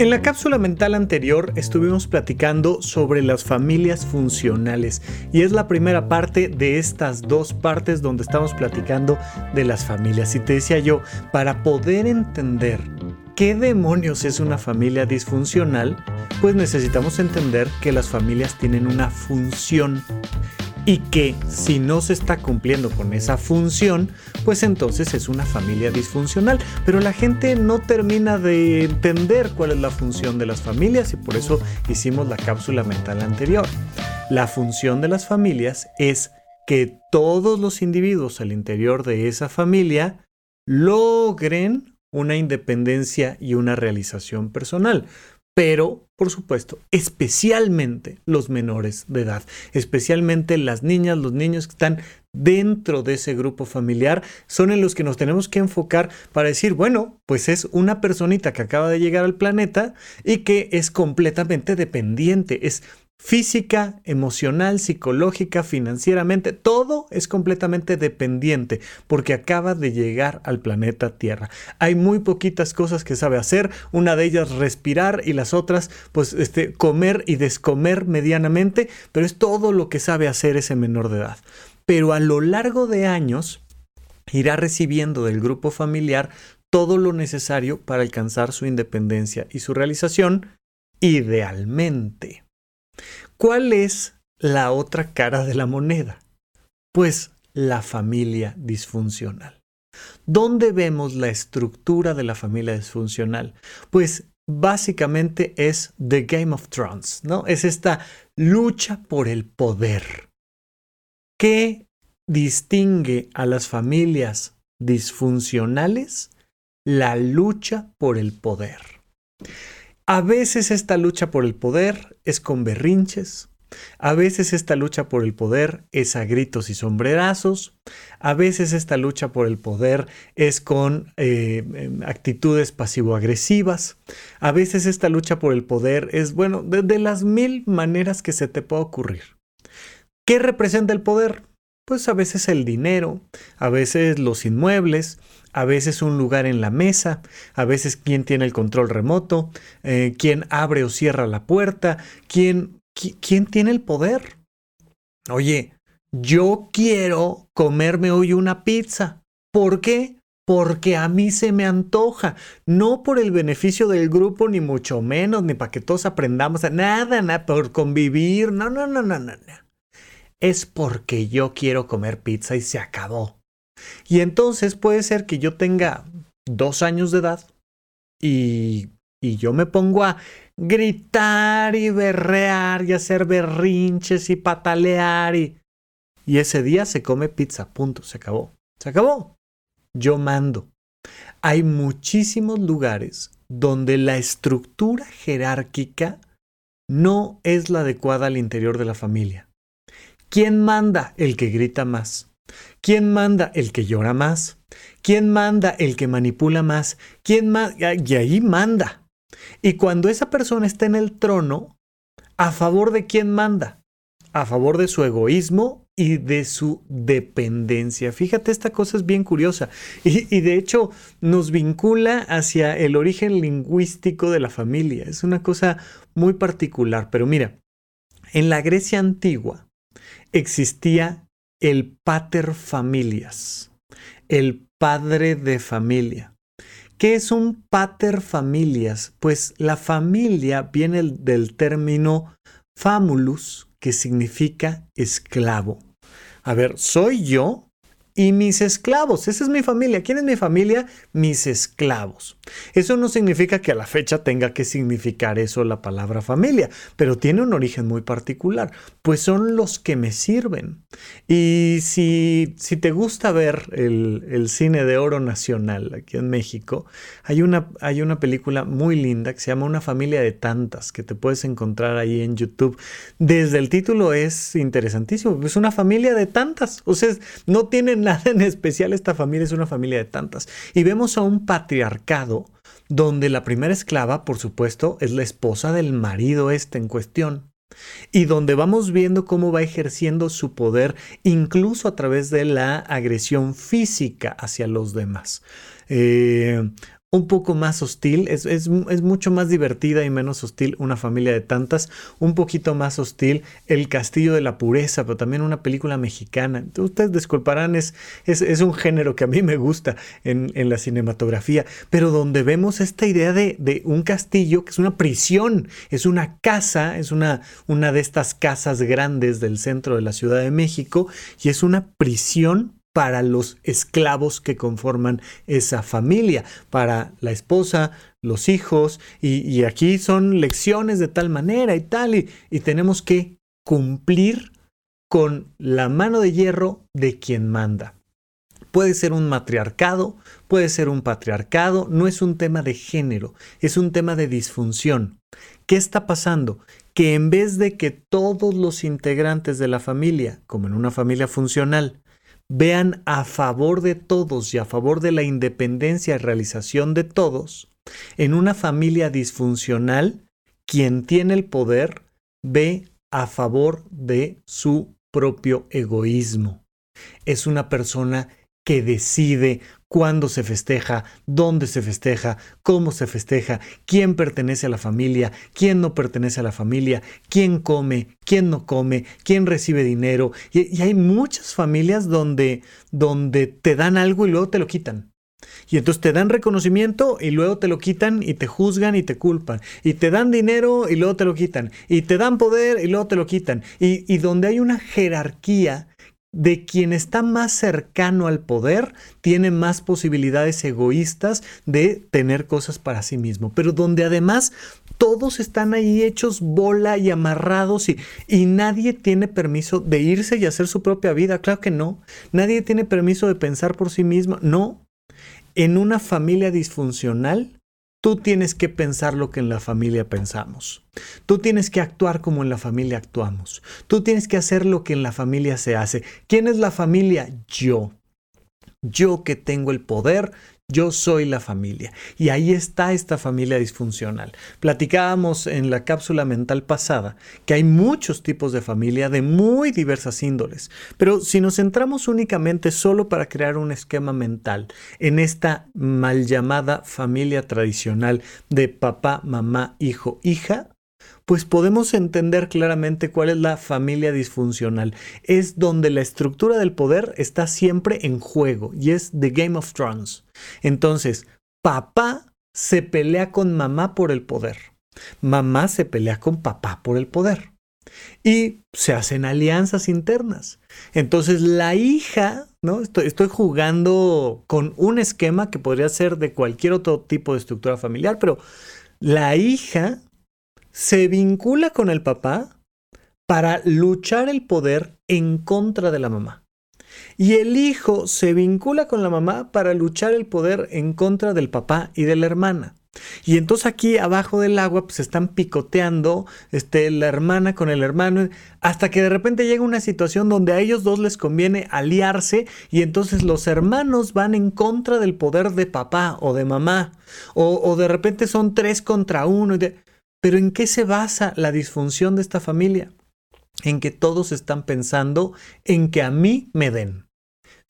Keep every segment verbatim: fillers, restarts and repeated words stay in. En la cápsula mental anterior estuvimos platicando sobre las familias funcionales y es la primera parte de estas dos partes donde estamos platicando de las familias. Y te decía yo, para poder entender qué demonios es una familia disfuncional, pues necesitamos entender que las familias tienen una función y que si no se está cumpliendo con esa función, pues entonces es una familia disfuncional. Pero la gente no termina de entender cuál es la función de las familias y por eso hicimos la cápsula mental anterior. La función de las familias es que todos los individuos al interior de esa familia logren una independencia y una realización personal. Pero, por supuesto, especialmente los menores de edad, especialmente las niñas, los niños que están dentro de ese grupo familiar, son en los que nos tenemos que enfocar para decir, bueno, pues es una personita que acaba de llegar al planeta y que es completamente dependiente, es física, emocional, psicológica, financieramente, todo es completamente dependiente porque acaba de llegar al planeta Tierra. Hay muy poquitas cosas que sabe hacer, una de ellas respirar y las otras pues este, comer y descomer medianamente, pero es todo lo que sabe hacer ese menor de edad. Pero a lo largo de años irá recibiendo del grupo familiar todo lo necesario para alcanzar su independencia y su realización idealmente. ¿Cuál es la otra cara de la moneda? Pues la familia disfuncional. ¿Dónde vemos la estructura de la familia disfuncional? Pues básicamente es The Game of Thrones, ¿no? Es esta lucha por el poder. ¿Qué distingue a las familias disfuncionales? La lucha por el poder. A veces esta lucha por el poder es con berrinches, a veces esta lucha por el poder es a gritos y sombrerazos, a veces esta lucha por el poder es con eh, actitudes pasivo-agresivas, a veces esta lucha por el poder es, bueno, de, de las mil maneras que se te pueda ocurrir. ¿Qué representa el poder? Pues a veces el dinero, a veces los inmuebles, a veces un lugar en la mesa, a veces quién tiene el control remoto, eh, quién abre o cierra la puerta, quién, qui- quién tiene el poder. Oye, yo quiero comerme hoy una pizza. ¿Por qué? Porque a mí se me antoja. No por el beneficio del grupo, ni mucho menos, ni para que todos aprendamos a nada, nada, por convivir. No, no, no, no, no, no. Es porque yo quiero comer pizza y se acabó. Y entonces puede ser que yo tenga dos años de edad y, y yo me pongo a gritar y berrear y hacer berrinches y patalear y, y ese día se come pizza, punto, se acabó, se acabó. Yo mando. Hay muchísimos lugares donde la estructura jerárquica no es la adecuada al interior de la familia. ¿Quién manda? El que grita más. ¿Quién manda? El que llora más. ¿Quién manda? El que manipula más. ¿Quién ma- y ahí manda. Y cuando esa persona está en el trono, ¿a favor de quién manda? A favor de su egoísmo y de su dependencia. Fíjate, esta cosa es bien curiosa y, y de hecho nos vincula hacia el origen lingüístico de la familia. Es una cosa muy particular. Pero mira, en la Grecia antigua existía el pater familias, el padre de familia. ¿Qué es un pater familias? Pues la familia viene del término famulus, que significa esclavo. A ver, soy yo y mis esclavos. Esa es mi familia. ¿Quién es mi familia? Mis esclavos. Eso no significa que a la fecha tenga que significar eso la palabra familia, pero tiene un origen muy particular. Pues son los que me sirven. Y si, si te gusta ver el, el cine de oro nacional aquí en México, hay una, hay una película muy linda que se llama Una familia de tantas, que te puedes encontrar ahí en YouTube. Desde el título es interesantísimo. Es una familia de tantas. O sea, no tiene nada en especial esta familia, es una familia de tantas. Y vemos a un patriarcado donde la primera esclava, por supuesto, es la esposa del marido este en cuestión, y donde vamos viendo cómo va ejerciendo su poder incluso a través de la agresión física hacia los demás. Eh, un poco más hostil, es, es, es mucho más divertida y menos hostil Una familia de tantas, un poquito más hostil El Castillo de la Pureza, pero también una película mexicana. Ustedes disculparán, es, es, es un género que a mí me gusta en, en la cinematografía, pero donde vemos esta idea de, de un castillo que es una prisión, es una casa, es una, una de estas casas grandes del centro de la Ciudad de México, y es una prisión para los esclavos que conforman esa familia, para la esposa, los hijos, y, y aquí son lecciones de tal manera y tal, y, y tenemos que cumplir con la mano de hierro de quien manda. Puede ser un matriarcado, puede ser un patriarcado, no es un tema de género, es un tema de disfunción. ¿Qué está pasando? Que en vez de que todos los integrantes de la familia, como en una familia funcional, vean a favor de todos y a favor de la independencia y realización de todos, en una familia disfuncional, quien tiene el poder ve a favor de su propio egoísmo. Es una persona que decide cuándo se festeja, dónde se festeja, cómo se festeja, quién pertenece a la familia, quién no pertenece a la familia, quién come, quién no come, quién recibe dinero. Y, y hay muchas familias donde, donde te dan algo y luego te lo quitan. Y entonces te dan reconocimiento y luego te lo quitan y te juzgan y te culpan. Y te dan dinero y luego te lo quitan. Y te dan poder y luego te lo quitan. Y, y donde hay una jerarquía de quien está más cercano al poder, tiene más posibilidades egoístas de tener cosas para sí mismo, pero donde además todos están ahí hechos bola y amarrados y, y nadie tiene permiso de irse y hacer su propia vida. Claro que no. Nadie tiene permiso de pensar por sí mismo. No. En una familia disfuncional, tú tienes que pensar lo que en la familia pensamos. Tú tienes que actuar como en la familia actuamos. Tú tienes que hacer lo que en la familia se hace. ¿Quién es la familia? Yo. Yo que tengo el poder, yo soy la familia. Y ahí está esta familia disfuncional. Platicábamos en la cápsula mental pasada que hay muchos tipos de familia de muy diversas índoles. Pero si nos centramos únicamente solo para crear un esquema mental en esta mal llamada familia tradicional de papá, mamá, hijo, hija, pues podemos entender claramente cuál es la familia disfuncional. Es donde la estructura del poder está siempre en juego y es The Game of Thrones. Entonces, papá se pelea con mamá por el poder. Mamá se pelea con papá por el poder. Y se hacen alianzas internas. Entonces, la hija, ¿no? Estoy, estoy jugando con un esquema que podría ser de cualquier otro tipo de estructura familiar, pero la hija se vincula con el papá para luchar el poder en contra de la mamá. Y el hijo se vincula con la mamá para luchar el poder en contra del papá y de la hermana. Y entonces aquí abajo del agua pues están picoteando este, la hermana con el hermano, hasta que de repente llega una situación donde a ellos dos les conviene aliarse y entonces los hermanos van en contra del poder de papá o de mamá. O, o de repente son tres contra uno. Y de... ¿Pero en qué se basa la disfunción de esta familia? En que todos están pensando en que a mí me den.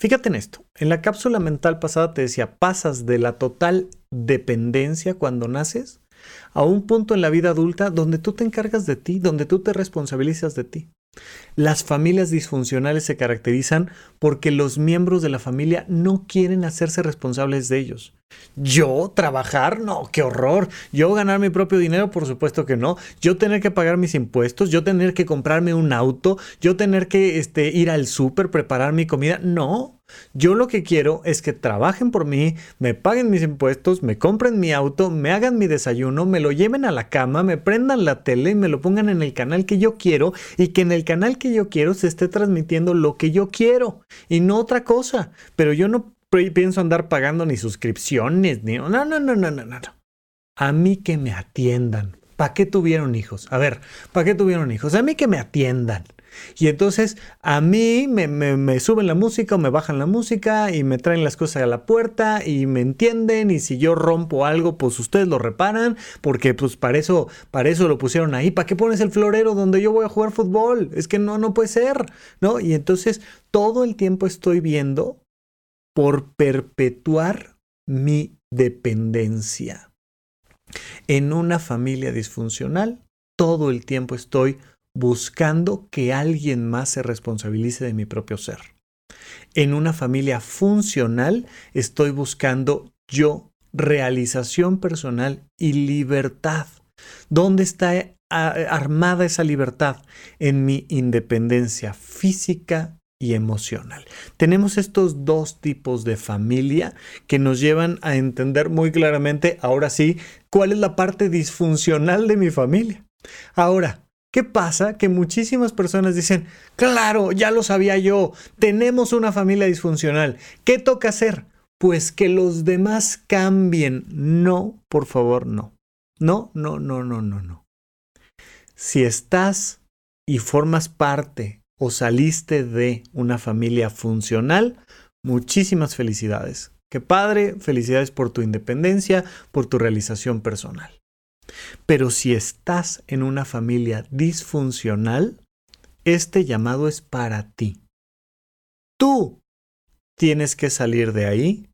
Fíjate en esto. En la cápsula mental pasada te decía, pasas de la total dependencia cuando naces a un punto en la vida adulta donde tú te encargas de ti, donde tú te responsabilizas de ti. Las familias disfuncionales se caracterizan porque los miembros de la familia no quieren hacerse responsables de ellos. ¿Yo trabajar? No, qué horror. ¿Yo ganar mi propio dinero? Por supuesto que no. ¿Yo tener que pagar mis impuestos? ¿Yo tener que comprarme un auto? ¿Yo tener que este, ir al súper, preparar mi comida? No. Yo lo que quiero es que trabajen por mí, me paguen mis impuestos, me compren mi auto, me hagan mi desayuno, me lo lleven a la cama, me prendan la tele y me lo pongan en el canal que yo quiero, y que en el canal que yo quiero se esté transmitiendo lo que yo quiero y no otra cosa. Pero yo no pienso andar pagando ni suscripciones, ni... No, no, no, no, no, no, no. A mí que me atiendan. ¿Para qué tuvieron hijos? A ver, ¿para qué tuvieron hijos? A mí que me atiendan. Y entonces a mí me, me, me suben la música o me bajan la música y me traen las cosas a la puerta y me entienden, y si yo rompo algo pues ustedes lo reparan, porque pues para eso, para eso lo pusieron ahí. ¿Para qué pones el florero donde yo voy a jugar fútbol? Es que no, no puede ser, ¿no? Y entonces todo el tiempo estoy viendo por perpetuar mi dependencia. En una familia disfuncional todo el tiempo estoy buscando que alguien más se responsabilice de mi propio ser. En una familia funcional estoy buscando yo, realización personal y libertad. ¿Dónde está armada esa libertad? En mi independencia física y emocional. Tenemos estos dos tipos de familia que nos llevan a entender muy claramente, ahora sí, cuál es la parte disfuncional de mi familia. Ahora, ¿qué pasa? Que muchísimas personas dicen, claro, ya lo sabía yo, tenemos una familia disfuncional. ¿Qué toca hacer? Pues que los demás cambien. No, por favor, no. No, no, no, no, no, no. Si estás y formas parte o saliste de una familia funcional, muchísimas felicidades. Qué padre, felicidades por tu independencia, por tu realización personal. Pero si estás en una familia disfuncional, este llamado es para ti. Tú tienes que salir de ahí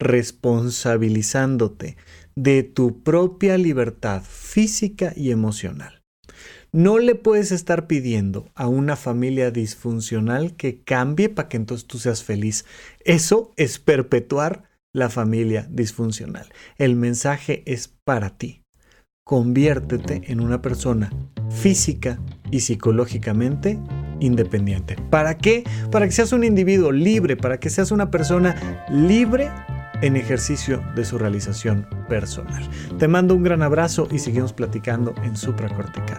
responsabilizándote de tu propia libertad física y emocional. No le puedes estar pidiendo a una familia disfuncional que cambie para que entonces tú seas feliz. Eso es perpetuar la familia disfuncional. El mensaje es para ti. Conviértete en una persona física y psicológicamente independiente. ¿Para qué? Para que seas un individuo libre, para que seas una persona libre en ejercicio de su realización personal. Te mando un gran abrazo y seguimos platicando en Supracortical.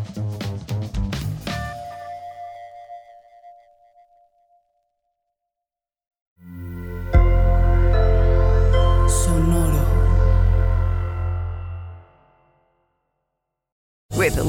With the